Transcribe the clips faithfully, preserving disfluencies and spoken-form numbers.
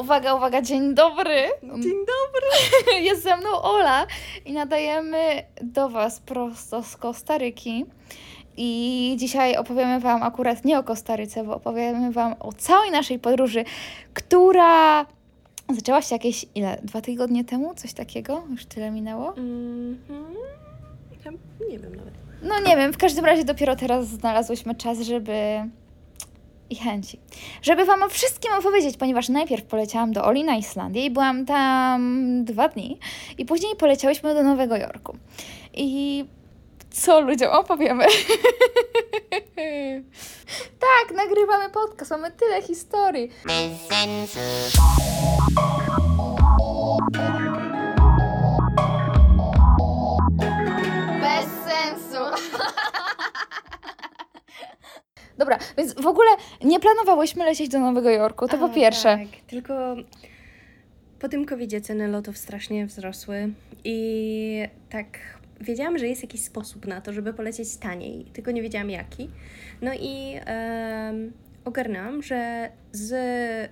Uwaga, uwaga, dzień dobry! Dzień dobry! Jest ze mną Ola i nadajemy do Was prosto z Kostaryki. I dzisiaj opowiemy Wam akurat nie o Kostaryce, bo opowiemy Wam o całej naszej podróży, która zaczęła się jakieś, ile, dwa tygodnie temu? Coś takiego? Już tyle minęło? Mm-hmm. Ja nie wiem nawet. No nie wiem, w każdym razie dopiero teraz znalazłyśmy czas, żeby... i chęci. Żeby Wam o wszystkim opowiedzieć, ponieważ najpierw poleciałam do Oli na Islandię i byłam tam dwa dni i później poleciałyśmy do Nowego Jorku. I co ludziom opowiemy? Tak, nagrywamy podcast, mamy tyle historii. Bez sensu. Dobra, więc w ogóle nie planowałyśmy lecieć do Nowego Jorku, to A, po pierwsze. Tak, tylko po tym kowidzie ceny lotów strasznie wzrosły i tak wiedziałam, że jest jakiś sposób na to, żeby polecieć taniej, tylko nie wiedziałam jaki. No i um, ogarnęłam, że z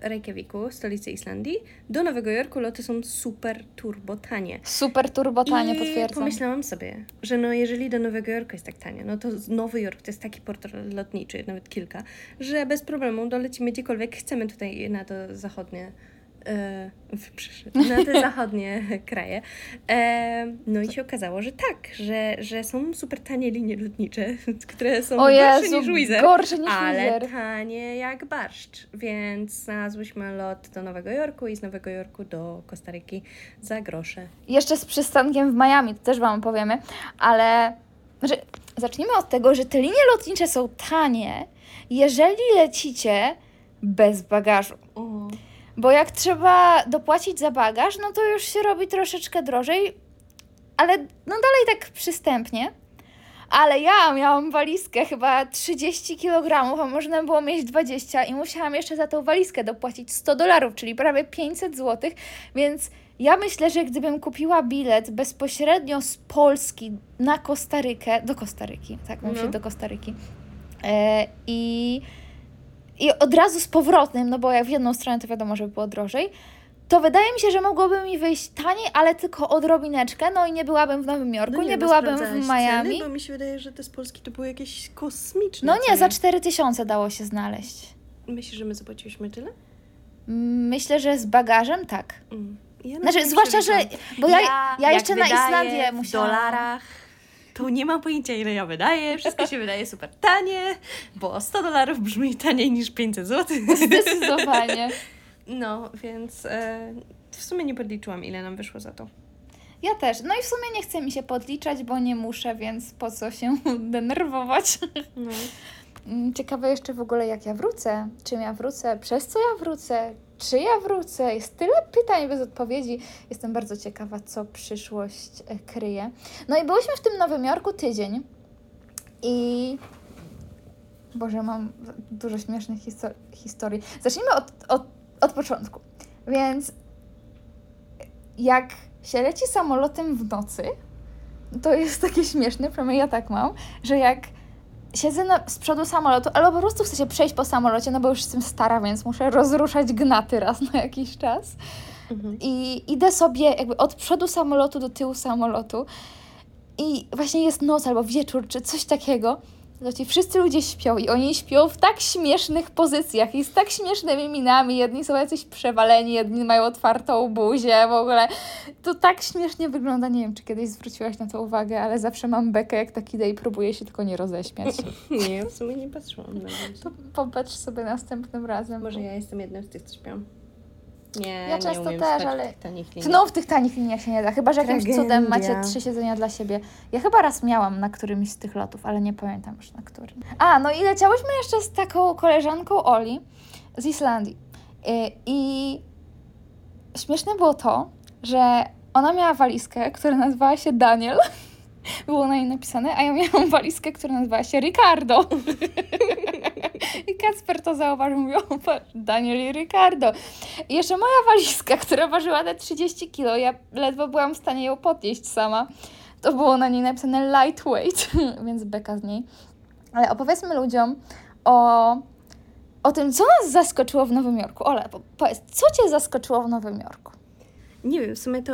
Reykjaviku, stolicy Islandii, do Nowego Jorku loty są super turbo tanie. Super turbo tanie, I potwierdzam. I pomyślałam sobie, że no jeżeli do Nowego Jorku jest tak tanie, no to Nowy Jork to jest taki port lotniczy, nawet kilka, że bez problemu dolecimy gdziekolwiek chcemy tutaj na to zachodnie, e, na te zachodnie kraje. E, no i się okazało, że tak, że, że są super tanie linie lotnicze, które są o Jezu, gorsze niż Wizz Air, gorsze niż ale tanie jak barszcz, więc znalazłyśmy lot do Nowego Jorku i z Nowego Jorku do Kostaryki za grosze. Jeszcze z przystankiem w Miami, to też Wam opowiemy, ale znaczy, zacznijmy od tego, że te linie lotnicze są tanie, jeżeli lecicie bez bagażu. Uh. Bo jak trzeba dopłacić za bagaż, no to już się robi troszeczkę drożej, ale no dalej tak przystępnie. Ale ja miałam walizkę chyba trzydzieści kilogramów, a można było mieć dwadzieścia i musiałam jeszcze za tą walizkę dopłacić sto dolarów, czyli prawie pięćset złotych, więc ja myślę, że gdybym kupiła bilet bezpośrednio z Polski na Kostarykę, do Kostaryki, tak, mówię no. do Kostaryki yy, i... i od razu z powrotnym, no bo jak w jedną stronę to wiadomo, że było drożej, to wydaje mi się, że mogłoby mi wyjść taniej, ale tylko odrobineczkę, no i nie byłabym w Nowym Jorku, no nie, nie byłabym w Miami. Ceny, bo mi się wydaje, że te z Polski to były jakieś kosmiczne No nie, ceny. Za cztery tysiące dało się znaleźć. Myślisz, że my zapłaciłyśmy tyle? Myślę, że z bagażem tak. Mm. Ja znaczy, zwłaszcza, że... Bo ja, ja, ja jeszcze na Islandię musiałam... w dolarach... To nie mam pojęcia, ile ja wydaję. Wszystko się wydaje super tanie, bo sto dolarów brzmi taniej niż pięćset złotych. Zdecydowanie. No, więc e, w sumie nie podliczyłam, ile nam wyszło za to. Ja też. No i w sumie nie chce mi się podliczać, bo nie muszę, więc po co się denerwować. No. Ciekawe jeszcze w ogóle, jak ja wrócę. Czym ja wrócę? Przez co ja wrócę? Czy ja wrócę? Jest tyle pytań bez odpowiedzi. Jestem bardzo ciekawa, co przyszłość kryje. No i byłyśmy w tym Nowym Jorku tydzień i... Boże, mam dużo śmiesznych histori- historii. Zacznijmy od, od, od początku. Więc jak się leci samolotem w nocy, to jest takie śmieszne, przynajmniej ja tak mam, że jak siedzę na, z przodu samolotu, albo po prostu chcę się przejść po samolocie, no bo już jestem stara, więc muszę rozruszać gnaty raz na jakiś czas. Mhm. I idę sobie jakby od przodu samolotu do tyłu samolotu i właśnie jest noc albo wieczór, czy coś takiego, to ci wszyscy ludzie śpią i oni śpią w tak śmiesznych pozycjach i z tak śmiesznymi minami. Jedni są jacyś przewaleni, jedni mają otwartą buzię, w ogóle to tak śmiesznie wygląda. Nie wiem, czy kiedyś zwróciłaś na to uwagę, ale zawsze mam bekę, jak tak idę i próbuję się tylko nie roześmiać. Nie, w sumie nie patrzyłam na to. To popatrz sobie następnym razem. Może bo... ja jestem jednym z tych, co śpią. Nie, ja często nie umiem też, ale w no w tych tanich liniach się nie da, chyba że jakimś Tragendia. Cudem macie trzy siedzenia dla siebie. Ja chyba raz miałam na którymś z tych lotów, ale nie pamiętam już na którym. A, no i leciałyśmy jeszcze z taką koleżanką Oli z Islandii. I, i śmieszne było to, że ona miała walizkę, która nazywała się Daniel. Było na niej napisane, a ja miałam walizkę, która nazywała się Ricardo. I Kacper to zauważył, mówił, Daniel i Ricardo. I jeszcze moja walizka, która ważyła te trzydzieści kilo, ja ledwo byłam w stanie ją podnieść sama. To było na niej napisane lightweight, więc beka z niej. Ale opowiedzmy ludziom o, o o tym, co nas zaskoczyło w Nowym Jorku. Ola, powiedz, co cię zaskoczyło w Nowym Jorku? Nie wiem, w sumie to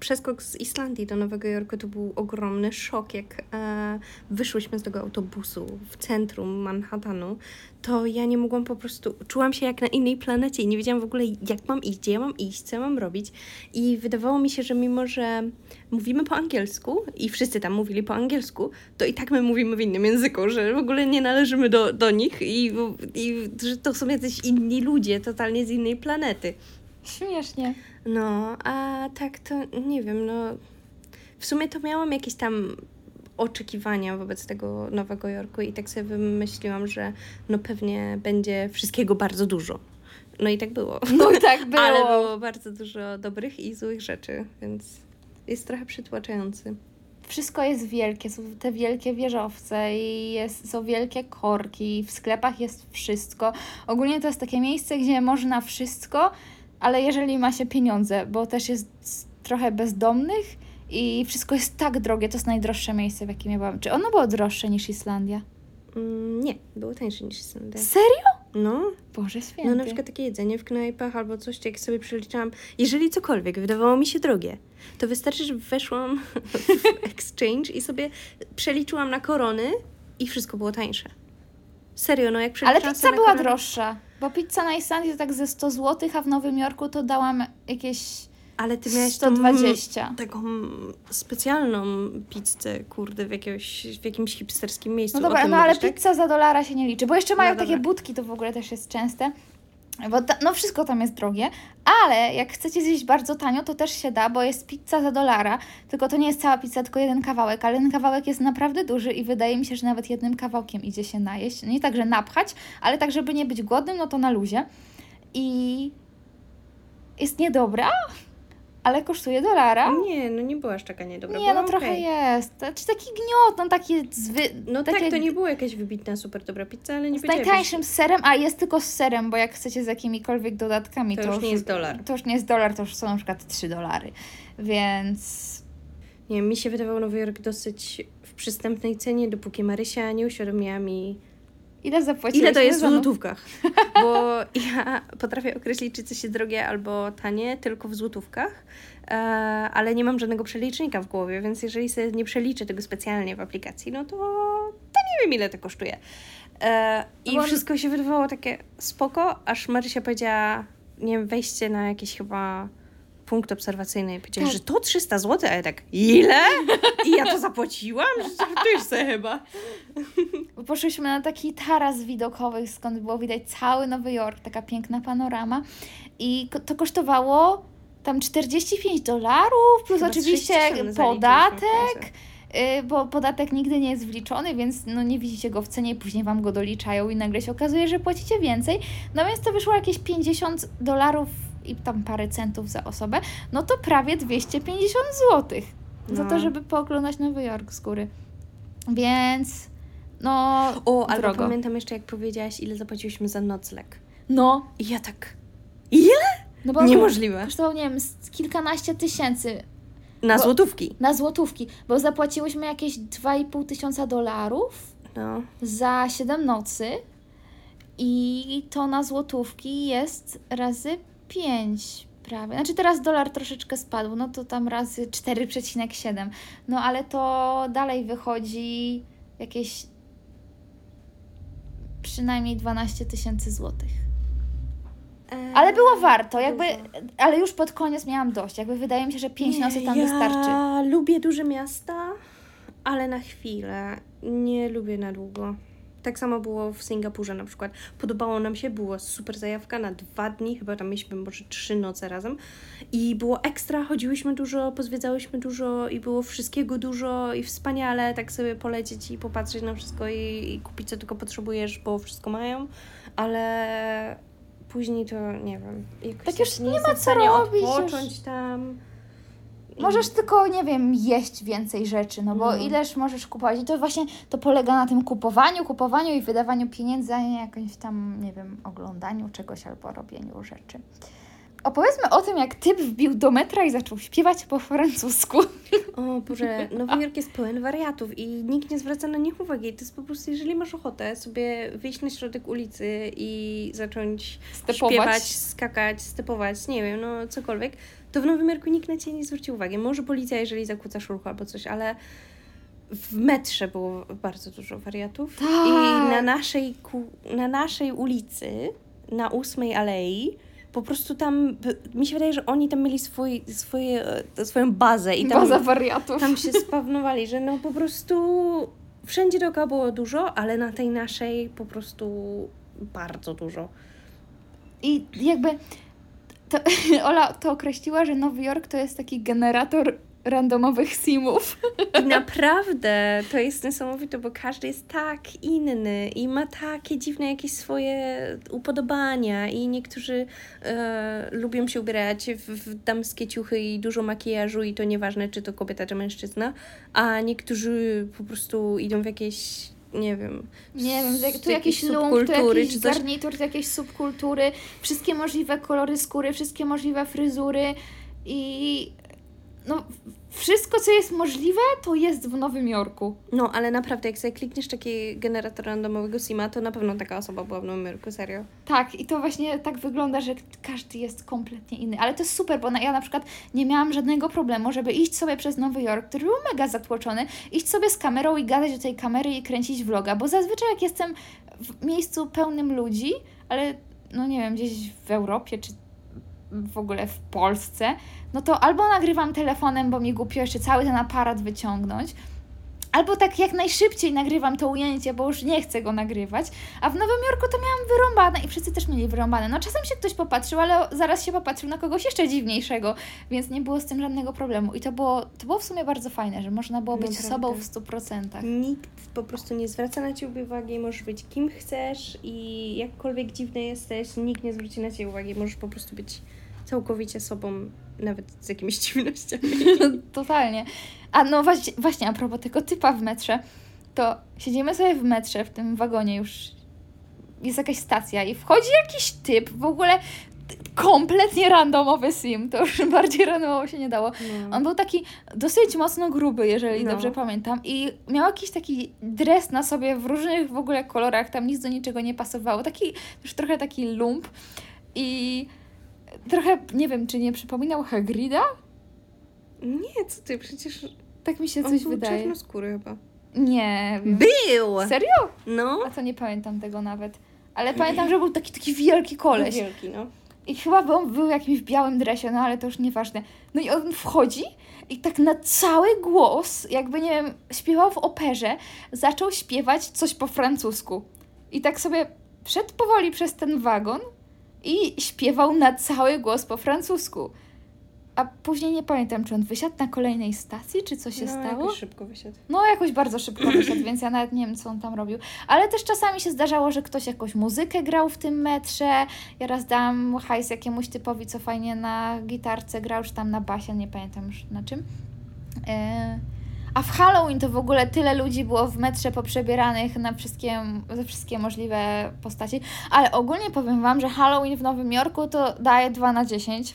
przeskok z Islandii do Nowego Jorku to był ogromny szok, jak e, wyszłyśmy z tego autobusu w centrum Manhattanu, to ja nie mogłam po prostu, czułam się jak na innej planecie i nie wiedziałam w ogóle, jak mam iść, gdzie ja mam iść, co ja mam robić. I wydawało mi się, że mimo, że mówimy po angielsku i wszyscy tam mówili po angielsku, to i tak my mówimy w innym języku, że w ogóle nie należymy do, do nich i, i że to są jacyś inni ludzie, totalnie z innej planety. Śmiesznie. No, a tak to nie wiem, no w sumie to miałam jakieś tam oczekiwania wobec tego Nowego Jorku i tak sobie wymyśliłam, że no pewnie będzie wszystkiego bardzo dużo. No i tak było. No i tak było. Ale było bardzo dużo dobrych i złych rzeczy, więc jest trochę przytłaczający. Wszystko jest wielkie, są te wielkie wieżowce i jest, są wielkie korki, w sklepach jest wszystko. Ogólnie to jest takie miejsce, gdzie można wszystko, ale jeżeli ma się pieniądze, bo też jest trochę bezdomnych i wszystko jest tak drogie, to jest najdroższe miejsce, w jakim ja byłam. Czy ono było droższe niż Islandia? Mm, nie, było tańsze niż Islandia. Serio? No. Boże święty. No na przykład takie jedzenie w knajpach albo coś, jak sobie przeliczałam, jeżeli cokolwiek wydawało mi się drogie, to wystarczy, że weszłam w exchange i sobie przeliczyłam na korony i wszystko było tańsze. Serio, no jak przeliczyłam. Ale pizza była korony... droższa. Bo pizza na Islandii to tak ze sto złotych, a w Nowym Jorku to dałam jakieś ale ty miałeś sto dwadzieścia. Tą, taką specjalną pizzę, kurde, w, jakiegoś, w jakimś hipsterskim miejscu. No dobra, no mówisz, ale tak? Pizza za dolara się nie liczy, bo jeszcze mają no takie budki, to w ogóle też jest częste. Bo ta, no wszystko tam jest drogie, ale jak chcecie zjeść bardzo tanio, to też się da, bo jest pizza za dolara, tylko to nie jest cała pizza, tylko jeden kawałek, ale ten kawałek jest naprawdę duży i wydaje mi się, że nawet jednym kawałkiem idzie się najeść, nie tak, że napchać, ale tak, żeby nie być głodnym, no to na luzie i jest niedobra, ale kosztuje dolara. Nie, no nie była aż taka niedobra. Nie, no okay. Trochę jest. Czy taki gniot, no taki... Zwy... No takie... tak, to nie była jakaś wybitna, super dobra pizza, ale nie powiedziałabym. Z najtańszym być... serem, a jest tylko z serem, bo jak chcecie z jakimikolwiek dodatkami, to, to już nie jest dolar. To już nie jest dolar, to już są na przykład trzy dolary, więc... Nie, mi się wydawał Nowy Jork dosyć w przystępnej cenie, dopóki Marysia nie uświadomiła mi... Ile zapłaciłeś? Ile to jest w złotówkach? Bo ja potrafię określić, czy coś jest drogie albo tanie, tylko w złotówkach, e, ale nie mam żadnego przelicznika w głowie, więc jeżeli sobie nie przeliczę tego specjalnie w aplikacji, no to, to nie wiem, ile to kosztuje. E, I wszystko się wydawało takie spoko, aż Marysia powiedziała, nie wiem, wejście na jakieś chyba... punkt obserwacyjny i powiedziałeś, tak. Że to trzysta złotych, a ja tak, ile? I ja to zapłaciłam? Żartujesz sobie chyba. Poszłyśmy na taki taras widokowy, skąd było widać cały Nowy Jork, taka piękna panorama i to kosztowało tam czterdzieści pięć dolarów, plus chyba oczywiście podatek, bo podatek nigdy nie jest wliczony, więc no nie widzicie go w cenie, później wam go doliczają i nagle się okazuje, że płacicie więcej. No więc to wyszło jakieś pięćdziesiąt dolarów i tam parę centów za osobę, no to prawie dwieście pięćdziesiąt złotych no. Za to, żeby pooglądać Nowy Jork z góry. Więc no o, ale pamiętam jeszcze, jak powiedziałaś, ile zapłaciłyśmy za nocleg. No. I ja tak, ile? No bo niemożliwe. Kosztowało, nie wiem, kilkanaście tysięcy. Na bo, złotówki. Na złotówki, bo zapłaciłyśmy jakieś dwa i pół tysiąca dolarów no. Za siedem nocy i to na złotówki jest razy pięć prawie. Znaczy teraz dolar troszeczkę spadł, no to tam razy cztery przecinek siedem. No ale to dalej wychodzi jakieś przynajmniej dwanaście tysięcy złotych. Eee, ale było warto, jakby, dużo. Ale już pod koniec miałam dość. Jakby wydaje mi się, że pięć nocy tam ja wystarczy. Ja lubię duże miasta, ale na chwilę. Nie lubię na długo. Tak samo było w Singapurze na przykład. Podobało nam się, była super zajawka na dwa dni, chyba tam mieliśmy może trzy noce razem i było ekstra, chodziłyśmy dużo, pozwiedzałyśmy dużo i było wszystkiego dużo i wspaniale tak sobie polecieć i popatrzeć na wszystko i, i kupić co tylko potrzebujesz, bo wszystko mają, ale później to nie wiem. Tak już nie, nie ma co robić. Odpocząć już. Tam. Możesz tylko, nie wiem, jeść więcej rzeczy, no bo mm. ileż możesz kupować. I to właśnie to polega na tym kupowaniu, kupowaniu i wydawaniu pieniędzy, a nie jakimś tam, nie wiem, oglądaniu czegoś albo robieniu rzeczy. Opowiedzmy o tym, jak typ wbił do metra i zaczął śpiewać po francusku. O Boże, Nowy Jork jest pełen wariatów i nikt nie zwraca na nich uwagi. To jest po prostu, jeżeli masz ochotę sobie wyjść na środek ulicy i zacząć stepować, śpiewać, skakać, stepować, nie wiem, no cokolwiek, to w Nowym Jorku nikt na ciebie nie zwróci uwagi. Może policja, jeżeli zakłócasz ruch albo coś, ale w metrze było bardzo dużo wariatów. Tak. I na naszej, na naszej ulicy, na ósmej alei, po prostu tam, mi się wydaje, że oni tam mieli swój, swoje, swoją bazę i tam, baza wariatów. Tam się spawnowali, że no po prostu wszędzie dookoła było dużo, ale na tej naszej po prostu bardzo dużo. I jakby to, Ola to określiła, że Nowy Jork to jest taki generator randomowych simów. I naprawdę to jest niesamowite, bo każdy jest tak inny i ma takie dziwne jakieś swoje upodobania i niektórzy e, lubią się ubierać w, w damskie ciuchy i dużo makijażu i to nieważne, czy to kobieta, czy mężczyzna, a niektórzy po prostu idą w jakieś, nie wiem, nie wiem, jak, tu jakiś lung, tu jakiś garnitur, tu jakieś subkultury, wszystkie możliwe kolory skóry, wszystkie możliwe fryzury i no, wszystko, co jest możliwe, to jest w Nowym Jorku. No, ale naprawdę, jak sobie klikniesz taki generator randomowego sima, to na pewno taka osoba była w Nowym Jorku, serio. Tak, i to właśnie tak wygląda, że każdy jest kompletnie inny. Ale to jest super, bo na, ja na przykład nie miałam żadnego problemu, żeby iść sobie przez Nowy Jork, który był mega zatłoczony, iść sobie z kamerą i gadać do tej kamery i kręcić vloga, bo zazwyczaj jak jestem w miejscu pełnym ludzi, ale no nie wiem, gdzieś w Europie czy w ogóle w Polsce, no to albo nagrywam telefonem, bo mi głupio jeszcze cały ten aparat wyciągnąć, albo tak jak najszybciej nagrywam to ujęcie, bo już nie chcę go nagrywać, a w Nowym Jorku to miałam wyrąbane i wszyscy też mieli wyrąbane. No czasem się ktoś popatrzył, ale zaraz się popatrzył na kogoś jeszcze dziwniejszego, więc nie było z tym żadnego problemu. I to było, to było w sumie bardzo fajne, że można było być naprawdę sobą w stu procentach. Nikt po prostu nie zwraca na Ciebie uwagi, możesz być kim chcesz i jakkolwiek dziwny jesteś, nikt nie zwróci na Ciebie uwagi, możesz po prostu być całkowicie sobą, nawet z jakimiś dziwnościami. Totalnie. A no właśnie, właśnie a propos tego typa w metrze, to siedzimy sobie w metrze, w tym wagonie już jest jakaś stacja i wchodzi jakiś typ, w ogóle kompletnie randomowy sim, to już bardziej randomowo się nie dało. No. On był taki dosyć mocno gruby, jeżeli no. dobrze pamiętam, i miał jakiś taki dres na sobie w różnych w ogóle kolorach, tam nic do niczego nie pasowało, taki już trochę taki lump i trochę, nie wiem, czy nie przypominał Hagrida? Nie, co ty, przecież... Tak mi się coś wydaje. On był czarnoskóry chyba. Nie wiem. Był! Serio? No. A to nie pamiętam tego nawet. Ale pamiętam, że był taki, taki wielki koleś. Był wielki, no. I chyba był, był jakimś białym dresie, no ale to już nieważne. No i on wchodzi i tak na cały głos, jakby, nie wiem, śpiewał w operze, zaczął śpiewać coś po francusku. I tak sobie wszedł powoli przez ten wagon i śpiewał na cały głos po francusku. A później nie pamiętam, czy on wysiadł na kolejnej stacji, czy co się no, stało. No, jakoś szybko wysiadł. No, jakoś bardzo szybko wysiadł, więc ja nawet nie wiem, co on tam robił. Ale też czasami się zdarzało, że ktoś jakąś muzykę grał w tym metrze. Ja raz dałam hajs jakiemuś typowi, co fajnie na gitarce grał, czy tam na basie, nie pamiętam już na czym. E... A w Halloween to w ogóle tyle ludzi było w metrze poprzebieranych na wszystkie, za wszystkie możliwe postaci. Ale ogólnie powiem Wam, że Halloween w Nowym Jorku to daje dwa na dziesięć.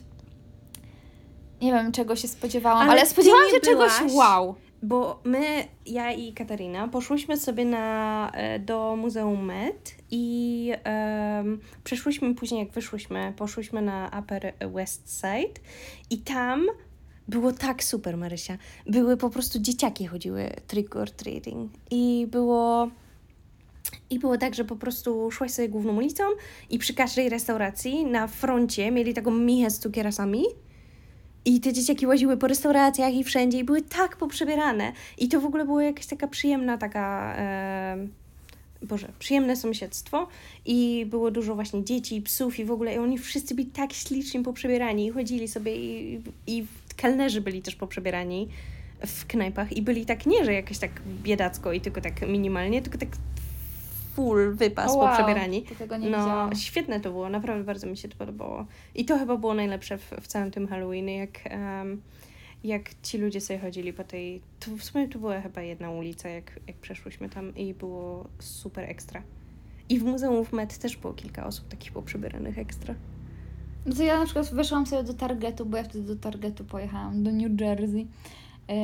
Nie wiem, czego się spodziewałam, ale, ale spodziewałam się byłaś, czegoś wow. Bo my, ja i Katarzyna, poszłyśmy sobie na, do Muzeum Met i um, przeszłyśmy później, jak wyszłyśmy, poszłyśmy na Upper West Side i tam było tak super, Marysia. Były po prostu, dzieciaki chodziły trick or treating i było... I było tak, że po prostu szłaś sobie główną ulicą i przy każdej restauracji na froncie mieli taką michę z cukierasami. I te dzieciaki łaziły po restauracjach i wszędzie i były tak poprzebierane. I to w ogóle było jakaś taka przyjemna taka... E, Boże, przyjemne sąsiedztwo. I było dużo właśnie dzieci i psów i w ogóle. I oni wszyscy byli tak ślicznie poprzebierani. I chodzili sobie i, i kelnerzy byli też poprzebierani w knajpach. I byli tak, nie, że jakoś tak biedacko i tylko tak minimalnie, tylko tak full wypas oh, wow. poprzebierani. To tego nie no, widziałam. Świetne to było, naprawdę bardzo mi się to podobało. I to chyba było najlepsze w, w całym tym Halloween, jak, um, jak ci ludzie sobie chodzili po tej... To w sumie to była chyba jedna ulica, jak, jak przeszłyśmy tam i było super ekstra. I w Muzeum w Met też było kilka osób takich poprzebieranych ekstra. No to ja na przykład weszłam sobie do Targetu, bo ja wtedy do Targetu pojechałam, do New Jersey.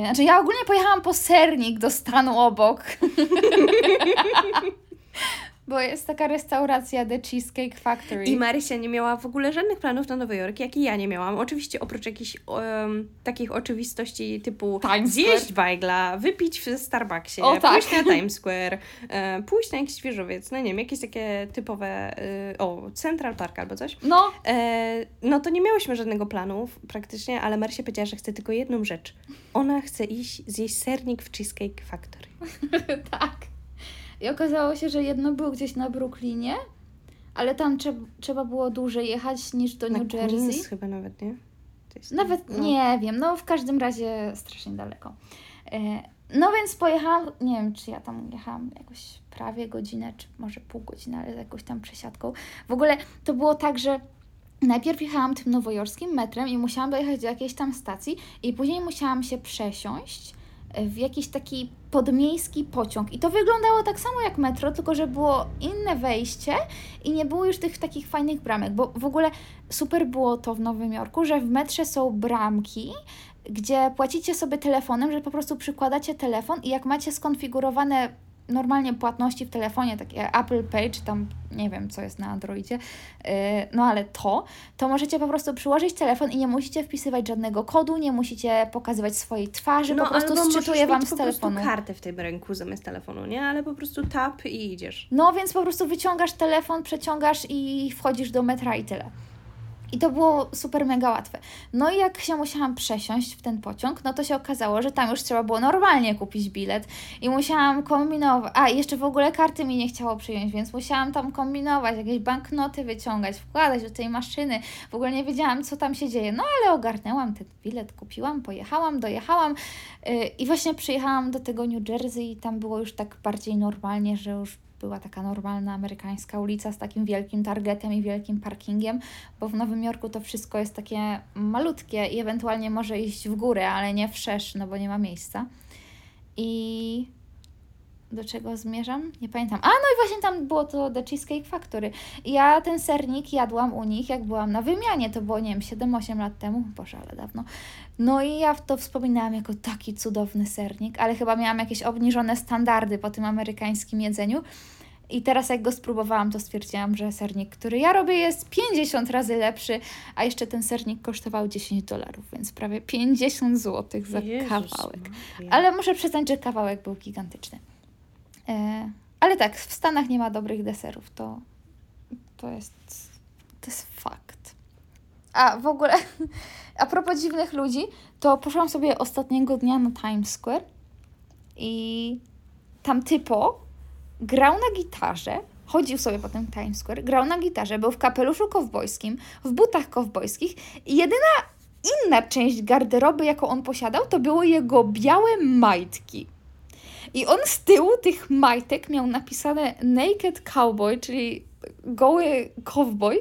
Znaczy ja ogólnie pojechałam po sernik do stanu obok. Bo jest taka restauracja The Cheesecake Factory. I Marysia nie miała w ogóle żadnych planów na Nowy Jork, jak i ja nie miałam. Oczywiście oprócz jakichś um, takich oczywistości typu Times zjeść Square. Bajgla, wypić w Starbucksie, o, tak. Pójść na Times Square, e, pójść na jakiś świeżowiec, no nie wiem, jakieś takie typowe, e, o, Central Park albo coś. No. E, no to nie miałyśmy żadnego planu praktycznie, ale Marysia powiedziała, że chce tylko jedną rzecz. Ona chce iść zjeść sernik w Cheesecake Factory. Tak. I okazało się, że jedno było gdzieś na Brooklynie, ale tam trze- trzeba było dłużej jechać niż do New Jersey. Na Queens chyba nawet, nie? Nawet no. Nie wiem, no w każdym razie strasznie daleko. No więc pojechałam, nie wiem czy ja tam jechałam jakoś prawie godzinę, czy może pół godziny, ale z jakąś tam przesiadką. W ogóle to było tak, że najpierw jechałam tym nowojorskim metrem i musiałam dojechać do jakiejś tam stacji i później musiałam się przesiąść w jakiś taki podmiejski pociąg. I to wyglądało tak samo jak metro, tylko że było inne wejście i nie było już tych takich fajnych bramek, bo w ogóle super było to w Nowym Jorku, że w metrze są bramki, gdzie płacicie sobie telefonem, że po prostu przykładacie telefon i jak macie skonfigurowane normalnie płatności w telefonie, takie Apple Pay, czy tam nie wiem, co jest na Androidzie, yy, no ale to, to możecie po prostu przyłożyć telefon i nie musicie wpisywać żadnego kodu, nie musicie pokazywać swojej twarzy, no, po prostu sczytuje Wam z telefonu. No kartę w tym ręku zamiast telefonu, nie? Ale po prostu tap i idziesz. No więc po prostu wyciągasz telefon, przeciągasz i wchodzisz do metra i tyle. I to było super mega łatwe. No i jak się musiałam przesiąść w ten pociąg, no to się okazało, że tam już trzeba było normalnie kupić bilet i musiałam kombinować, a jeszcze w ogóle karty mi nie chciało przyjąć, więc musiałam tam kombinować, jakieś banknoty wyciągać, wkładać do tej maszyny, w ogóle nie wiedziałam, co tam się dzieje, no ale ogarnęłam ten bilet, kupiłam, pojechałam, dojechałam yy, i właśnie przyjechałam do tego New Jersey i tam było już tak bardziej normalnie, że już była taka normalna amerykańska ulica z takim wielkim Targetem i wielkim parkingiem, bo w Nowym Jorku to wszystko jest takie malutkie i ewentualnie może iść w górę, ale nie wszerz, no bo nie ma miejsca. I do czego zmierzam? Nie pamiętam. A, no i właśnie tam było to The Cheesecake Factory. I ja ten sernik jadłam u nich, jak byłam na wymianie, to było, nie wiem, siedem osiem lat temu, boże, ale dawno. No i ja to wspominałam jako taki cudowny sernik, ale chyba miałam jakieś obniżone standardy po tym amerykańskim jedzeniu. I teraz jak go spróbowałam, to stwierdziłam, że sernik, który ja robię, jest pięćdziesiąt razy lepszy, a jeszcze ten sernik kosztował dziesięć dolarów, więc prawie pięćdziesiąt złotych za Jezus kawałek. Maria. Ale muszę przyznać, że kawałek był gigantyczny. Ale tak, w Stanach nie ma dobrych deserów, to, to jest to jest fakt. A w ogóle, a propos dziwnych ludzi, to poszłam sobie ostatniego dnia na Times Square i tam typo grał na gitarze, chodził sobie po tym Times Square, grał na gitarze, był w kapeluszu kowbojskim, w butach kowbojskich i jedyna inna część garderoby, jaką on posiadał, to były jego białe majtki. I on z tyłu tych majtek miał napisane Naked Cowboy, czyli goły cowboy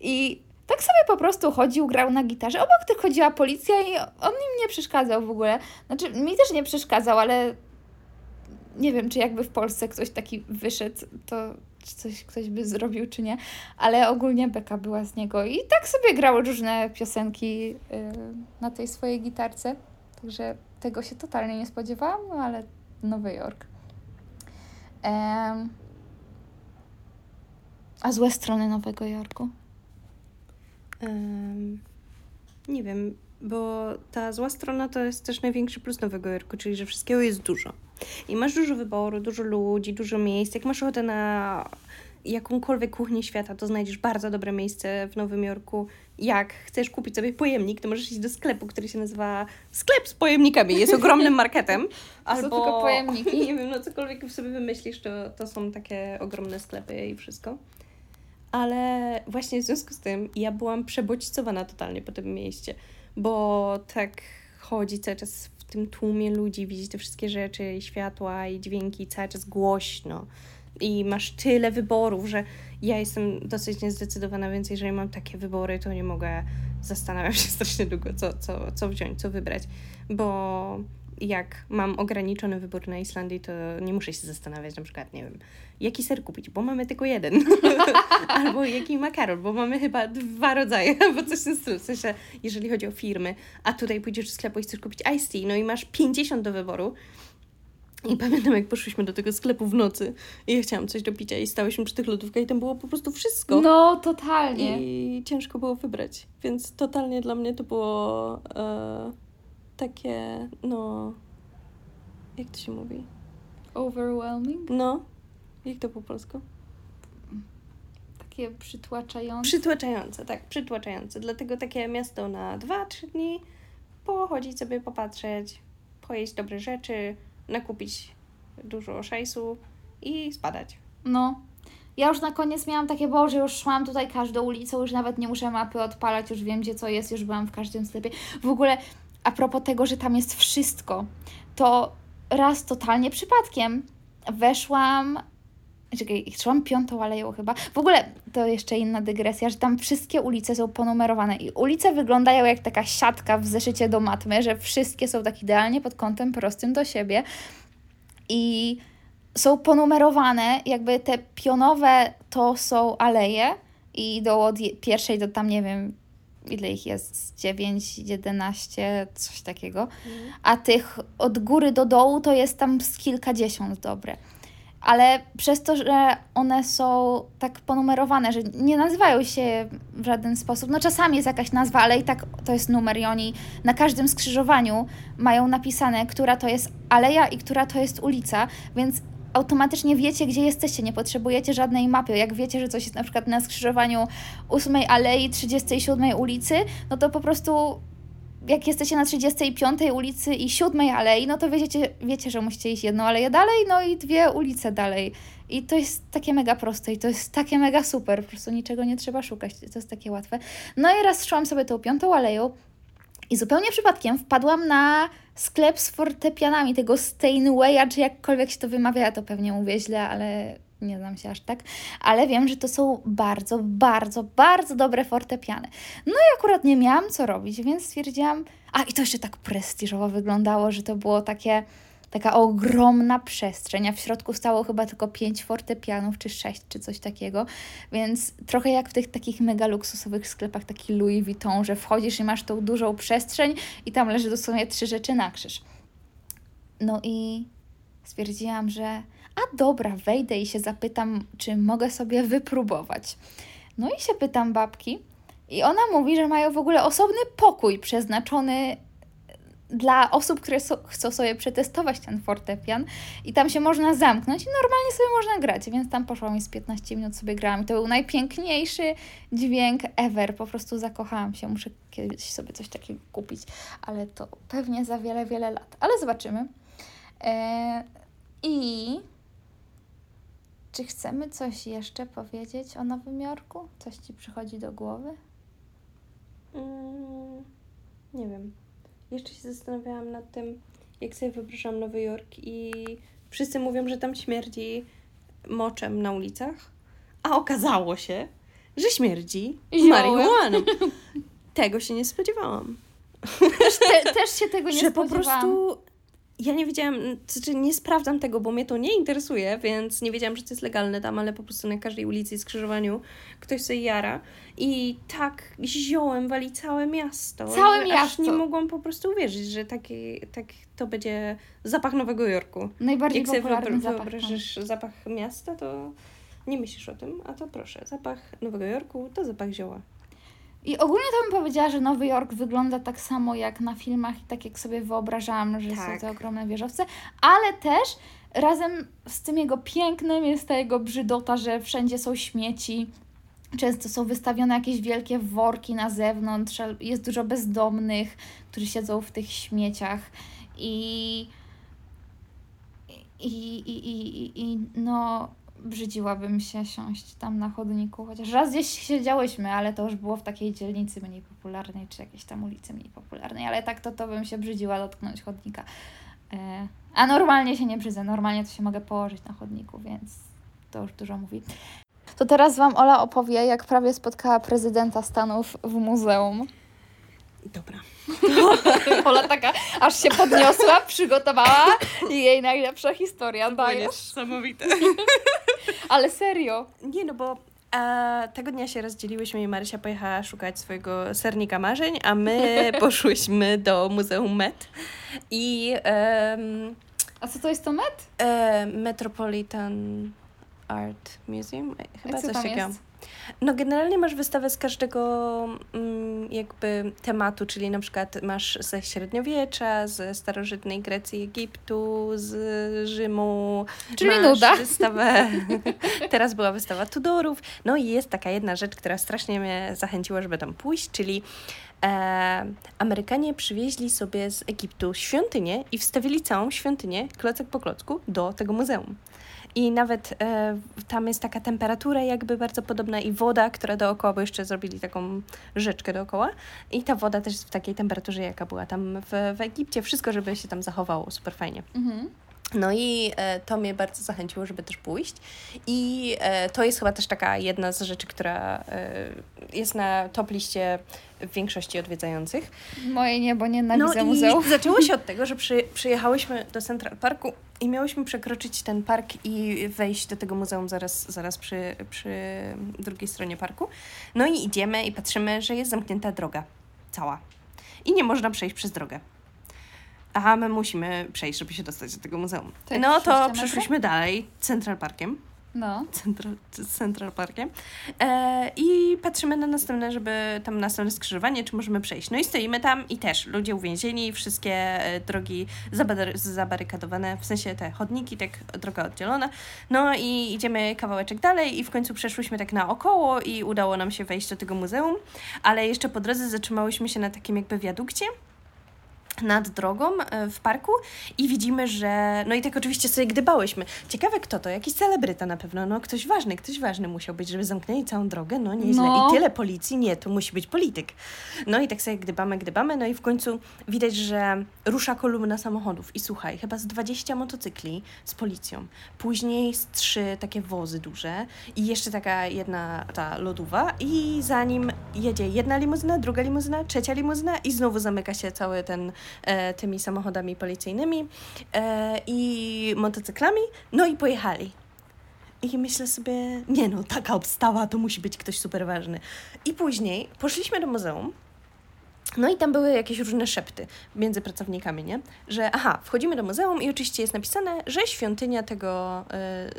i tak sobie po prostu chodził, grał na gitarze. Obok tych chodziła policja i on im nie przeszkadzał w ogóle. Znaczy, mi też nie przeszkadzał, ale nie wiem, czy jakby w Polsce ktoś taki wyszedł, to czy coś ktoś by zrobił, czy nie. Ale ogólnie beka była z niego i tak sobie grał różne piosenki yy, na tej swojej gitarce. Także tego się totalnie nie spodziewałam, no ale Nowy Jork. Um, a złe strony Nowego Jorku? Um, nie wiem, bo ta zła strona to jest też największy plus Nowego Jorku, czyli że wszystkiego jest dużo. I masz dużo wyboru, dużo ludzi, dużo miejsc. Jak masz ochotę na jakąkolwiek kuchnię świata, to znajdziesz bardzo dobre miejsce w Nowym Jorku. Jak chcesz kupić sobie pojemnik, to możesz iść do sklepu, który się nazywa Sklep z pojemnikami. Jest ogromnym marketem. Albo są tylko pojemniki. Nie wiem, no cokolwiek sobie wymyślisz, to, to są takie ogromne sklepy i wszystko. Ale właśnie w związku z tym ja byłam przebodźcowana totalnie po tym mieście, bo tak chodzi cały czas w tym tłumie ludzi, widzieć te wszystkie rzeczy i światła i dźwięki cały czas głośno. I masz tyle wyborów, że ja jestem dosyć niezdecydowana, więc jeżeli mam takie wybory, to nie mogę, zastanawiam się strasznie długo, co, co, co wziąć, co wybrać, bo jak mam ograniczony wybór na Islandii, to nie muszę się zastanawiać na przykład, nie wiem, jaki ser kupić, bo mamy tylko jeden. Albo jaki makaron, bo mamy chyba dwa rodzaje, albo coś z tym. W sensie, jeżeli chodzi o firmy, a tutaj pójdziesz do sklepu i chcesz kupić iced tea, no i masz pięćdziesiąt do wyboru. I pamiętam, jak poszłyśmy do tego sklepu w nocy i ja chciałam coś do picia i stałyśmy przy tych lodówkach i tam było po prostu wszystko. No, totalnie. I ciężko było wybrać, więc totalnie dla mnie to było e, takie, no, jak to się mówi? Overwhelming? No, jak to po polsku? Takie przytłaczające? Przytłaczające, tak, przytłaczające. Dlatego takie miasto na dwa, trzy dni, pochodzić sobie, popatrzeć, pojeść dobre rzeczy, nakupić dużo szajsu i spadać. No. Ja już na koniec miałam takie, Boże, już szłam tutaj każdą ulicą, już nawet nie muszę mapy odpalać, już wiem, gdzie co jest, już byłam w każdym sklepie. W ogóle a propos tego, że tam jest wszystko, to raz totalnie przypadkiem weszłam... Czekaj, szłam Piątą Aleją chyba. W ogóle to jeszcze inna dygresja, że tam wszystkie ulice są ponumerowane i ulice wyglądają jak taka siatka w zeszycie do matmy, że wszystkie są tak idealnie pod kątem prostym do siebie i są ponumerowane, jakby te pionowe to są aleje i idą od je- pierwszej do tam, nie wiem, ile ich jest, dziewięć, jedenaście, coś takiego, a tych od góry do dołu to jest tam z kilkadziesiąt dobre. Ale przez to, że one są tak ponumerowane, że nie nazywają się w żaden sposób, no czasami jest jakaś nazwa, ale i tak to jest numer i oni na każdym skrzyżowaniu mają napisane, która to jest aleja i która to jest ulica, więc automatycznie wiecie, gdzie jesteście, nie potrzebujecie żadnej mapy. Jak wiecie, że coś jest na przykład na skrzyżowaniu ósmej Alei, trzydziestej siódmej ulicy, no to po prostu... Jak jesteście na trzydziestej piątej ulicy i siódmej alei, no to wiecie, wiecie, że musicie iść jedną aleję dalej, no i dwie ulice dalej. I to jest takie mega proste i to jest takie mega super, po prostu niczego nie trzeba szukać, to jest takie łatwe. No i raz szłam sobie tą Piątą Aleją i zupełnie przypadkiem wpadłam na sklep z fortepianami, tego Steinwaya, czy jakkolwiek się to wymawia, ja to pewnie mówię źle, ale... nie znam się aż tak, ale wiem, że to są bardzo, bardzo, bardzo dobre fortepiany. No i akurat nie miałam co robić, więc stwierdziłam, a i to jeszcze tak prestiżowo wyglądało, że to było takie, taka ogromna przestrzeń, a w środku stało chyba tylko pięć fortepianów, czy sześć, czy coś takiego, więc trochę jak w tych takich mega luksusowych sklepach, taki Louis Vuitton, że wchodzisz i masz tą dużą przestrzeń i tam leży dosłownie trzy rzeczy na krzyż. No i stwierdziłam, że a dobra, wejdę i się zapytam, czy mogę sobie wypróbować. No i się pytam babki i ona mówi, że mają w ogóle osobny pokój przeznaczony dla osób, które so, chcą sobie przetestować ten fortepian i tam się można zamknąć i normalnie sobie można grać, więc tam poszłam i z piętnaście minut sobie grałam i to był najpiękniejszy dźwięk ever, po prostu zakochałam się, muszę kiedyś sobie coś takiego kupić, ale to pewnie za wiele, wiele lat, ale zobaczymy. Eee, I... Czy chcemy coś jeszcze powiedzieć o Nowym Jorku? Coś Ci przychodzi do głowy? Mm, nie wiem. Jeszcze się zastanawiałam nad tym, jak sobie wyobrażam Nowy Jork i wszyscy mówią, że tam śmierdzi moczem na ulicach, a okazało się, że śmierdzi marihuaną. Tego się nie spodziewałam. Też, te, też się tego nie że spodziewałam. Po prostu... Ja nie wiedziałam, znaczy nie sprawdzam tego, bo mnie to nie interesuje, więc nie wiedziałam, że to jest legalne tam, ale po prostu na każdej ulicy i skrzyżowaniu ktoś sobie jara. I tak ziołem wali całe miasto. Całe miasto. Aż nie mogłam po prostu uwierzyć, że taki, tak to będzie zapach Nowego Jorku. Najbardziej jak popularny sobie zapach. Jak wyobrażysz zapach miasta, to nie myślisz o tym, a to proszę, zapach Nowego Jorku to zapach zioła. I ogólnie to bym powiedziała, że Nowy Jork wygląda tak samo jak na filmach i tak jak sobie wyobrażałam, że tak. Są te ogromne wieżowce, ale też razem z tym jego pięknym jest ta jego brzydota, że wszędzie są śmieci, często są wystawione jakieś wielkie worki na zewnątrz, jest dużo bezdomnych, którzy siedzą w tych śmieciach i i, i, i, i, i no... brzydziłabym się siąść tam na chodniku, chociaż raz gdzieś siedziałyśmy, ale to już było w takiej dzielnicy mniej popularnej, czy jakiejś tam ulicy mniej popularnej, ale tak to to bym się brzydziła dotknąć chodnika. Yy. A normalnie się nie brzydzę, normalnie to się mogę położyć na chodniku, więc to już dużo mówi. To teraz Wam Ola opowie, jak prawie spotkała prezydenta Stanów w muzeum. Dobra. Ola taka aż się podniosła, przygotowała i jej najlepsza historia. To dajesz. Niesamowite. Ale serio. Nie, no bo a, tego dnia się rozdzieliłyśmy i Marysia pojechała szukać swojego sernika marzeń, a my poszłyśmy do Muzeum Met i... Um, a co to jest to Met? E, Metropolitan Art Museum. Chyba coś takiego. No generalnie masz wystawę z każdego jakby tematu, czyli na przykład masz ze średniowiecza, ze starożytnej Grecji, Egiptu, z Rzymu. Czyli masz nuda. Wystawę, teraz była wystawa Tudorów. No i jest taka jedna rzecz, która strasznie mnie zachęciła, żeby tam pójść, czyli e, Amerykanie przywieźli sobie z Egiptu świątynię i wstawili całą świątynię, klocek po klocku, do tego muzeum. I nawet e, tam jest taka temperatura jakby bardzo podobna i woda, która dookoła, bo jeszcze zrobili taką rzeczkę dookoła i ta woda też w takiej temperaturze, jaka była tam w, w Egipcie. Wszystko, żeby się tam zachowało super fajnie. Mhm. No i e, to mnie bardzo zachęciło, żeby też pójść. I e, to jest chyba też taka jedna z rzeczy, która e, jest na top liście w większości odwiedzających. Moje niebo nie nienawidzę no muzeów. Zaczęło się od tego, że przy, przyjechałyśmy do Central Parku i miałyśmy przekroczyć ten park i wejść do tego muzeum zaraz, zaraz przy, przy drugiej stronie parku. No i idziemy i patrzymy, że jest zamknięta droga cała i nie można przejść przez drogę. Aha, my musimy przejść, żeby się dostać do tego muzeum. Tak, no to przeszłyśmy dalej Central Parkiem. No. Central, Central Parkiem. E, I patrzymy na następne, żeby tam następne skrzyżowanie, czy możemy przejść. No i stoimy tam i też ludzie uwięzieni, wszystkie drogi zabary- zabarykadowane, w sensie te chodniki, tak droga oddzielona. No i idziemy kawałeczek dalej i w końcu przeszłyśmy tak naokoło i udało nam się wejść do tego muzeum, ale jeszcze po drodze zatrzymałyśmy się na takim jakby wiadukcie nad drogą w parku i widzimy, że... No i tak oczywiście sobie gdybałyśmy. Ciekawe kto to, jakiś celebryta na pewno, no ktoś ważny, ktoś ważny musiał być, żeby zamknęli całą drogę, no nieźle. No. I tyle policji, nie, to musi być polityk. No i tak sobie gdybamy, gdybamy, no i w końcu widać, że rusza kolumna samochodów i słuchaj, chyba z dwudziestu motocykli z policją. Później z trzy takie wozy duże i jeszcze taka jedna ta lodówa i za nim jedzie jedna limuzyna, druga limuzyna, trzecia limuzyna i znowu zamyka się cały ten tymi samochodami policyjnymi e, i motocyklami, no i pojechali. I myślę sobie, nie no, taka obstawa, to musi być ktoś super ważny. I później poszliśmy do muzeum, no i tam były jakieś różne szepty między pracownikami, nie? Że aha, wchodzimy do muzeum i oczywiście jest napisane, że świątynia tego... E,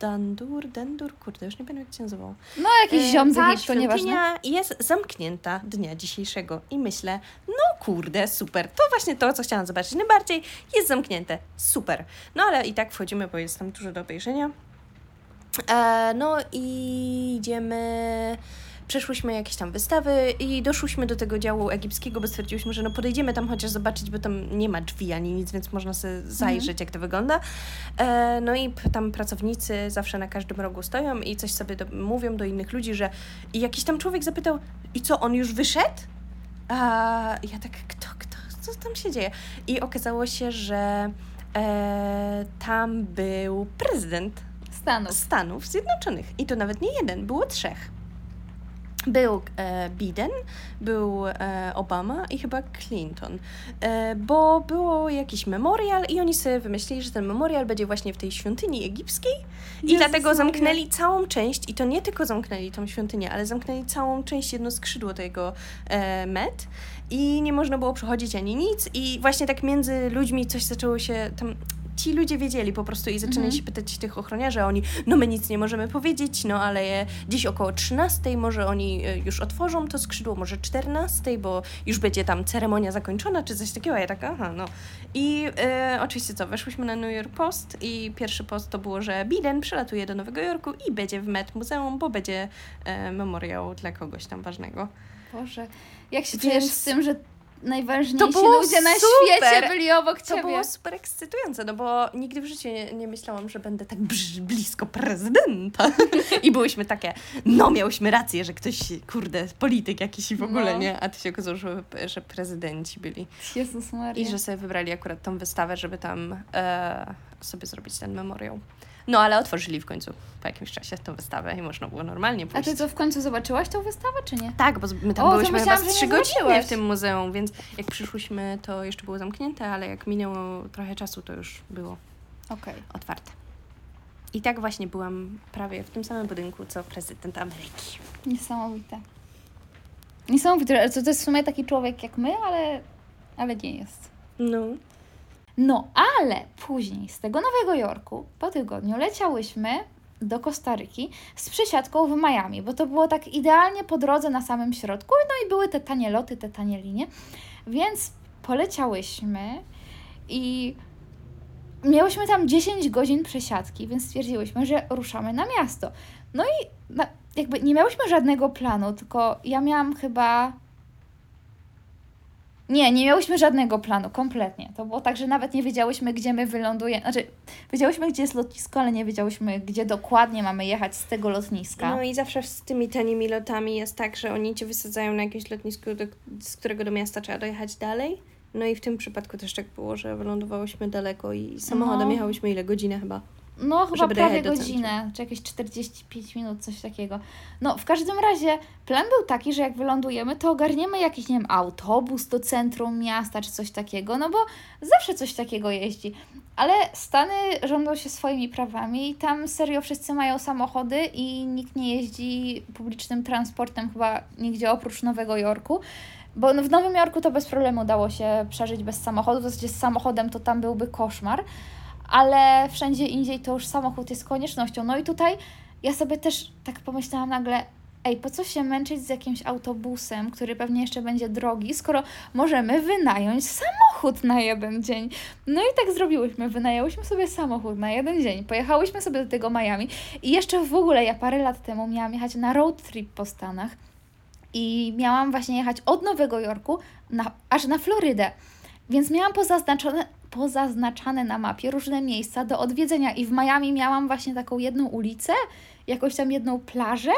Dendur, Dendur, kurde, już nie pamiętam jak się nazywało. No jakiś ziom z Egiptu, nieważne. Jest zamknięta dnia dzisiejszego i myślę, no kurde, super, to właśnie to, co chciałam zobaczyć najbardziej, jest zamknięte, super. No ale i tak wchodzimy, bo jest tam dużo do obejrzenia. E, no i idziemy... Przeszłyśmy jakieś tam wystawy i doszłyśmy do tego działu egipskiego, bo stwierdziłyśmy, że no podejdziemy tam chociaż zobaczyć, bo tam nie ma drzwi ani nic, więc można sobie zajrzeć, mm-hmm. jak to wygląda. E, no i tam pracownicy zawsze na każdym rogu stoją i coś sobie do, mówią do innych ludzi, że i jakiś tam człowiek zapytał, i co, on już wyszedł? A ja tak, kto, kto, co tam się dzieje? I okazało się, że e, tam był prezydent Stanów. Stanów Zjednoczonych. I to nawet nie jeden, było trzech. Był e, Biden, był e, Obama i chyba Clinton, e, bo było jakiś memorial i oni sobie wymyślili, że ten memorial będzie właśnie w tej świątyni egipskiej i Jezus dlatego zamknęli Maria. Całą część i to nie tylko zamknęli tą świątynię, ale zamknęli całą część, jedno skrzydło tego e, Met i nie można było przechodzić ani nic i właśnie tak między ludźmi coś zaczęło się tam... Ci ludzie wiedzieli po prostu i zaczynali mhm. się pytać tych ochroniarzy, a oni, no my nic nie możemy powiedzieć, no ale gdzieś około trzynastej może oni już otworzą to skrzydło, może czternastej, bo już będzie tam ceremonia zakończona, czy coś takiego, a ja tak, aha, no. I e, oczywiście co, weszłyśmy na New York Post i pierwszy post to było, że Biden przylatuje do Nowego Jorku i będzie w Met Muzeum, bo będzie e, memoriał dla kogoś tam ważnego. Boże, jak się czujesz z tym, że najważniejsi ludzie na super. Świecie byli obok ciebie. To było super ekscytujące, no bo nigdy w życiu nie, nie myślałam, że będę tak brz, blisko prezydenta. I byłyśmy takie, no miałyśmy rację, że ktoś, kurde, polityk jakiś i w ogóle, no. nie? A to się okazało, że, że prezydenci byli. Jezus Maria. I że sobie wybrali akurat tą wystawę, żeby tam e, sobie zrobić ten memoriał. No ale otworzyli w końcu po jakimś czasie tą wystawę i można było normalnie pójść. A ty co, w końcu zobaczyłaś tą wystawę, czy nie? Tak, bo my tam o, byłyśmy chyba trzy godziny w tym muzeum, więc jak przyszłyśmy, to jeszcze było zamknięte, ale jak minęło trochę czasu, to już było okay. otwarte. I tak właśnie byłam prawie w tym samym budynku, co prezydent Ameryki. Niesamowite. Niesamowite, to, to jest w sumie taki człowiek jak my, ale, ale nie jest. No. No, ale później z tego Nowego Jorku po tygodniu leciałyśmy do Kostaryki z przesiadką w Miami, bo to było tak idealnie po drodze na samym środku, no i były te tanie loty, te tanie linie, więc poleciałyśmy i miałyśmy tam dziesięć godzin przesiadki, więc stwierdziłyśmy, że ruszamy na miasto. No i na, jakby nie miałyśmy żadnego planu, tylko ja miałam chyba... Nie, nie miałyśmy żadnego planu, kompletnie. To było tak, że nawet nie wiedziałyśmy, gdzie my wylądujemy. Znaczy, wiedziałyśmy, gdzie jest lotnisko, ale nie wiedziałyśmy, gdzie dokładnie mamy jechać z tego lotniska. No i zawsze z tymi tanimi lotami jest tak, że oni cię wysadzają na jakimś lotnisku, do, z którego do miasta trzeba dojechać dalej. No i w tym przypadku też tak było, że wylądowałyśmy daleko i samochodem no. jechałyśmy ile? Godzinę chyba. No chyba prawie godzinę, czy jakieś czterdzieści pięć minut, coś takiego. No w każdym razie plan był taki, że jak wylądujemy, to ogarniemy jakiś, nie wiem, autobus do centrum miasta, czy coś takiego, no bo zawsze coś takiego jeździ. Ale Stany rządzą się swoimi prawami i tam serio wszyscy mają samochody i nikt nie jeździ publicznym transportem chyba nigdzie oprócz Nowego Jorku. Bo w Nowym Jorku to bez problemu dało się przeżyć bez samochodu, w zasadzie z samochodem to tam byłby koszmar. Ale wszędzie indziej to już samochód jest koniecznością. No i tutaj ja sobie też tak pomyślałam nagle, ej, po co się męczyć z jakimś autobusem, który pewnie jeszcze będzie drogi, skoro możemy wynająć samochód na jeden dzień. No i tak zrobiłyśmy, wynajęłyśmy sobie samochód na jeden dzień, pojechałyśmy sobie do tego Miami i jeszcze w ogóle ja parę lat temu miałam jechać na road trip po Stanach i miałam właśnie jechać od Nowego Jorku na, aż na Florydę. Więc miałam pozaznaczone, pozaznaczane na mapie różne miejsca do odwiedzenia i w Miami miałam właśnie taką jedną ulicę, jakąś tam jedną plażę,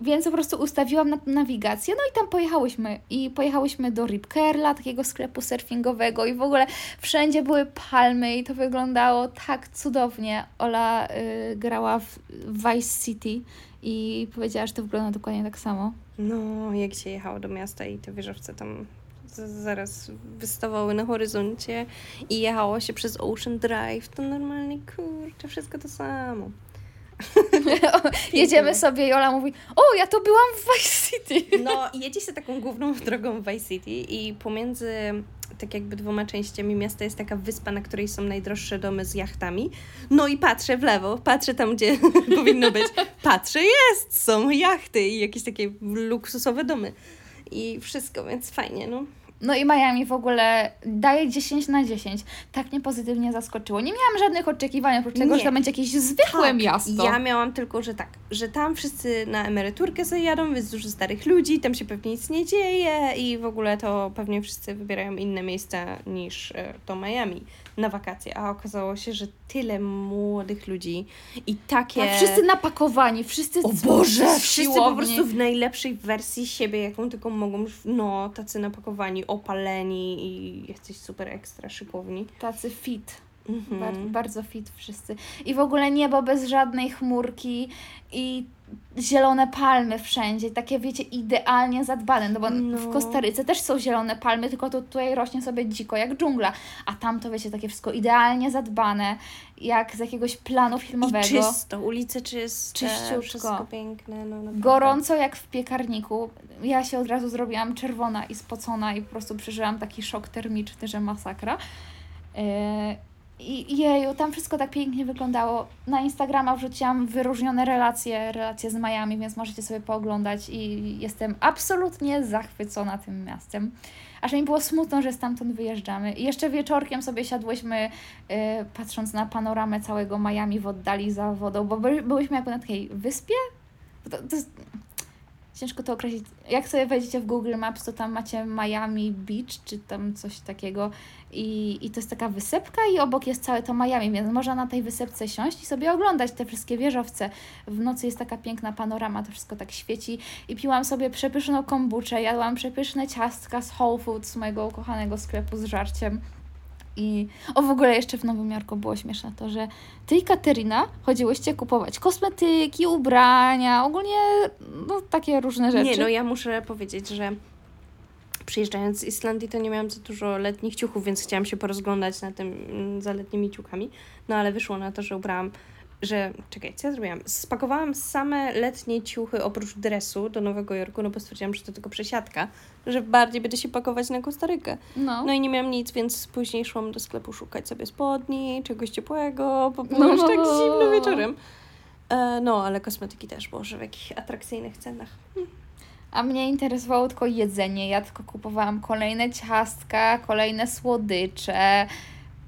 więc po prostu ustawiłam na nawigację, no i tam pojechałyśmy. I pojechałyśmy do Rip Curla, takiego sklepu surfingowego i w ogóle wszędzie były palmy i to wyglądało tak cudownie. Ola y, grała w Vice City i powiedziała, że to wygląda dokładnie tak samo. No, jak się jechało do miasta i te wieżowce tam... zaraz wystawały na horyzoncie i jechało się przez Ocean Drive, to normalnie, kurczę, wszystko to samo. Jedziemy sobie i Ola mówi, o, ja to byłam w Vice City. No, jedzie się taką główną drogą w Vice City i pomiędzy tak jakby dwoma częściami miasta jest taka wyspa, na której są najdroższe domy z jachtami. No i patrzę w lewo, patrzę tam, gdzie powinno być. Patrzę, jest, są jachty i jakieś takie luksusowe domy. I wszystko, więc fajnie, no. No i Miami w ogóle daje dziesięć na dziesięć. Tak mnie pozytywnie zaskoczyło. Nie miałam żadnych oczekiwań, oprócz tego, nie. że to będzie jakieś zwykłe tak. miasto. Ja miałam tylko, że tak, że tam wszyscy na emeryturkę sobie jadą, jest dużo starych ludzi, tam się pewnie nic nie dzieje i w ogóle to pewnie wszyscy wybierają inne miejsca niż to Miami na wakacje. A okazało się, że tyle młodych ludzi i takie... A wszyscy napakowani, wszyscy... O Boże, wszyscy po prostu w najlepszej wersji siebie, jaką tylko mogą, no, tacy napakowani, opaleni i jesteś super ekstra szykowni. Tacy fit. Mhm. Bar- bardzo fit wszyscy. I w ogóle niebo bez żadnej chmurki i zielone palmy wszędzie. Takie, wiecie, idealnie zadbane. No bo no. w Kostaryce też są zielone palmy, tylko to tutaj rośnie sobie dziko jak dżungla. A tam to, wiecie, takie wszystko idealnie zadbane, jak z jakiegoś planu filmowego. I czysto, ulice czyste, czyściutko. Wszystko piękne. No, gorąco jak w piekarniku. Ja się od razu zrobiłam czerwona i spocona i po prostu przeżyłam taki szok termiczny, że masakra. Yy... I jeju, tam wszystko tak pięknie wyglądało. Na Instagrama wrzuciłam wyróżnione relacje, relacje z Miami, więc możecie sobie pooglądać i jestem absolutnie zachwycona tym miastem. Aż mi było smutno, że stamtąd wyjeżdżamy. I jeszcze wieczorkiem sobie siadłyśmy, yy, patrząc na panoramę całego Miami w oddali za wodą, bo by, byłyśmy jakby na takiej wyspie. To, to jest... Ciężko to określić. Jak sobie wejdziecie w Google Maps, to tam macie Miami Beach, czy tam coś takiego. I, i to jest taka wysepka i obok jest całe to Miami, więc można na tej wysepce siąść i sobie oglądać te wszystkie wieżowce. W nocy jest taka piękna panorama, to wszystko tak świeci. I piłam sobie przepyszną kombuczę, jadłam przepyszne ciastka z Whole Foods, mojego ukochanego sklepu z żarciem. i... O, w ogóle jeszcze w Nowym Jorku było śmieszne to, że ty i Katarzyna chodziłyście kupować kosmetyki, ubrania, ogólnie no, takie różne rzeczy. Nie, no ja muszę powiedzieć, że przyjeżdżając z Islandii to nie miałam za dużo letnich ciuchów, więc chciałam się porozglądać na tym za letnimi ciuchami, no ale wyszło na to, że ubrałam że, czekaj, co ja zrobiłam? Spakowałam same letnie ciuchy oprócz dresu do Nowego Jorku, no bo stwierdziłam, że to tylko przesiadka, że bardziej będę się pakować na Kostarykę. No. no i nie miałam nic, więc później szłam do sklepu szukać sobie spodni, czegoś ciepłego, bo było już tak zimno wieczorem. E, no, ale kosmetyki też, Boże, w jakichś atrakcyjnych cenach. Hmm. A mnie interesowało tylko jedzenie, ja tylko kupowałam kolejne ciastka, kolejne słodycze,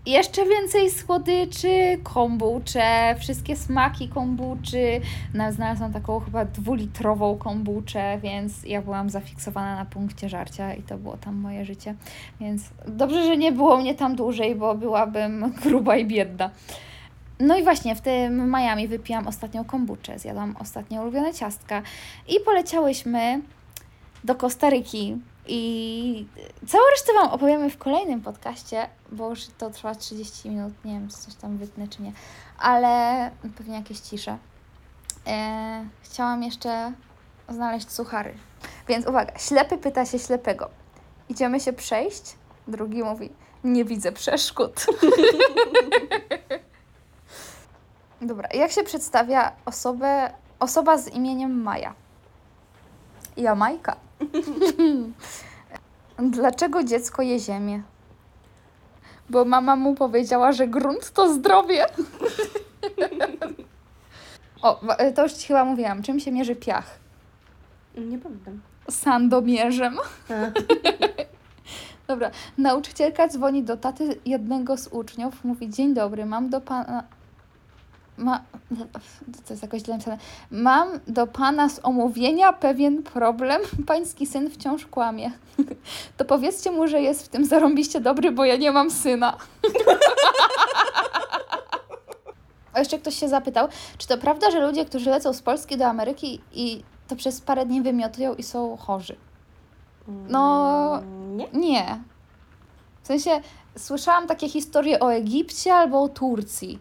jeszcze więcej słodyczy, kombucze, wszystkie smaki kombuczy. No, znalazłam taką chyba dwulitrową kombuczę, więc ja byłam zafiksowana na punkcie żarcia i to było tam moje życie. Więc dobrze, że nie było mnie tam dłużej, bo byłabym gruba i biedna. No i właśnie w tym Miami wypiłam ostatnią kombuczę, zjadłam ostatnie ulubione ciastka i poleciałyśmy do Kostaryki. I całą resztę Wam opowiemy w kolejnym podcaście, bo już to trwa trzydzieści minut, nie wiem, coś tam wytnę czy nie, ale pewnie jakieś cisze. Eee, chciałam jeszcze znaleźć suchary, więc uwaga, ślepy pyta się ślepego, idziemy się przejść? Drugi mówi, nie widzę przeszkód. Dobra, jak się przedstawia osobę, osoba z imieniem Maja? Jamajka. Dlaczego dziecko je ziemię? Bo mama mu powiedziała, że grunt to zdrowie. O, to już Ci chyba mówiłam. Czym się mierzy piach? Nie pamiętam. Sandomierzem. Dobra. Nauczycielka dzwoni do taty jednego z uczniów. Mówi, dzień dobry, mam do pana... Ma... To jest jakoś źle napisane. Mam do pana z omówienia pewien problem. Pański syn wciąż kłamie. To powiedzcie mu, że jest w tym zarąbiście dobry, bo ja nie mam syna. A jeszcze ktoś się zapytał, czy to prawda, że ludzie, którzy lecą z Polski do Ameryki i to przez parę dni wymiotują i są chorzy? No... Nie. nie. W sensie... Słyszałam takie historie o Egipcie albo o Turcji.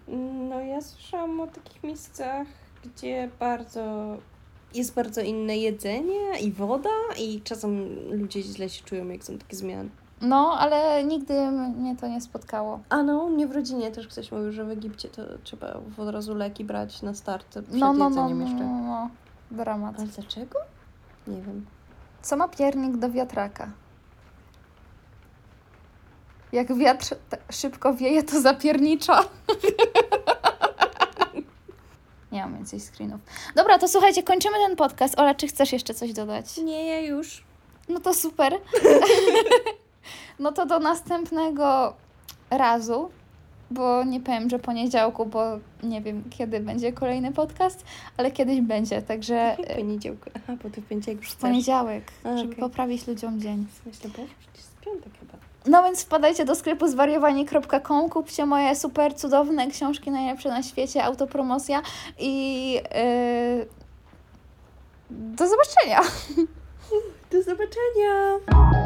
No ja słyszałam o takich miejscach, gdzie bardzo jest bardzo inne jedzenie i woda i czasem ludzie źle się czują, jak są takie zmiany. No, ale nigdy mnie to nie spotkało. A no, mnie w rodzinie też ktoś mówił, że w Egipcie to trzeba od razu leki brać na start przed no, no, jedzeniem no, jeszcze. No, no, no, dramat. Ale dlaczego? Nie wiem. Co ma piernik do wiatraka? Jak wiatr szybko wieje, to zapiernicza. Nie mam więcej screenów. Dobra, to słuchajcie, kończymy ten podcast. Ola, czy chcesz jeszcze coś dodać? Nie, ja już. No to super. No to do następnego razu, bo nie powiem, że poniedziałku, bo nie wiem, kiedy będzie kolejny podcast, ale kiedyś będzie, także... Poniedziałku. Aha, bo to w poniedziałek już poniedziałek, A, żeby okay. poprawić ludziom dzień. Myślę, bo przecież jest piątek chyba. No więc wpadajcie do sklepu zwariowani kropka com, kupcie moje super cudowne książki, najlepsze na świecie, autopromocja i yy, do zobaczenia. Do zobaczenia.